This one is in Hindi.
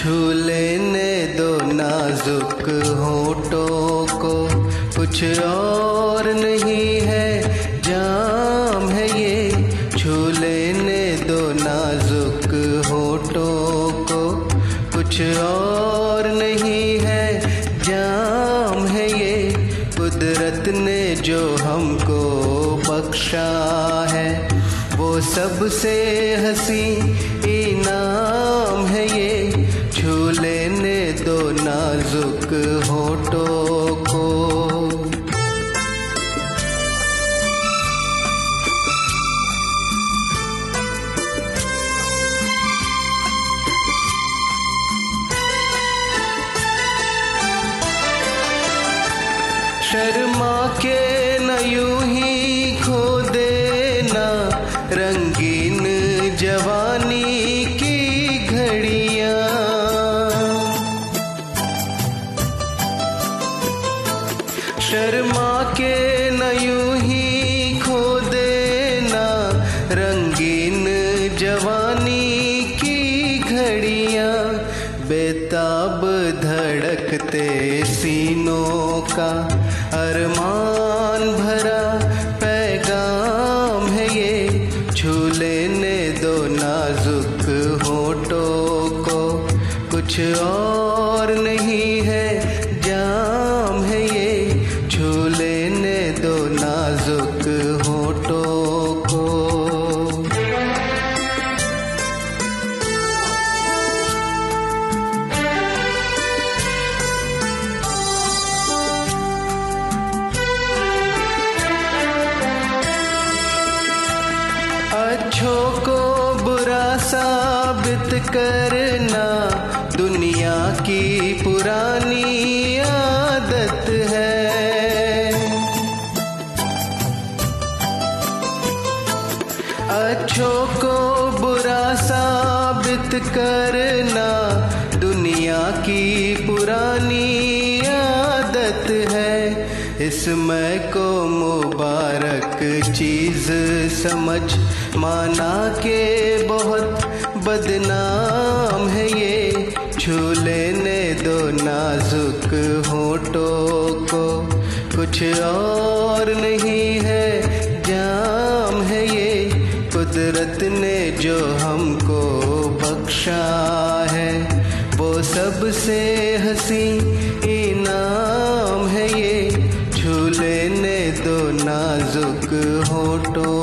छू लेने दो नाजुक होठों को, कुछ और नहीं है जाम है ये। छू लेने दो नाजुक होठों को, कुछ और नहीं है जाम है ये। कुदरत ने जो हमको बख्शा है वो सबसे हसी इनाम है ये। छू लेने दो नाजुक होठों को। शर्मा के न यूं ही खो देना रंगीन जवानी की घड़ियां। शर्मा के न यूं ही खो देना रंगीन जवानी की घड़ियां। बेताब धड़कते सीनों का अरमान भरा पैगाम है ये। छू लेने दो नाजुक होठों को, कुछ और नहीं है जाम है ये। छू लेने दो नाजुक होठों को। अच्छों को बुरा साबित करना दुनिया की पुरानी आदत है। अच्छों को बुरा साबित करना दुनिया की पुरानी आदत है। इसमें को मुबारक चीज समझ माना के बहुत बदनाम है ये। छू लेने दो नाजुक होठों को, कुछ और नहीं है जाम है ये। कुदरत ने जो हमको बख्शा है वो सबसे हसी इनाम है ये। छू लेने दो नाजुक होठों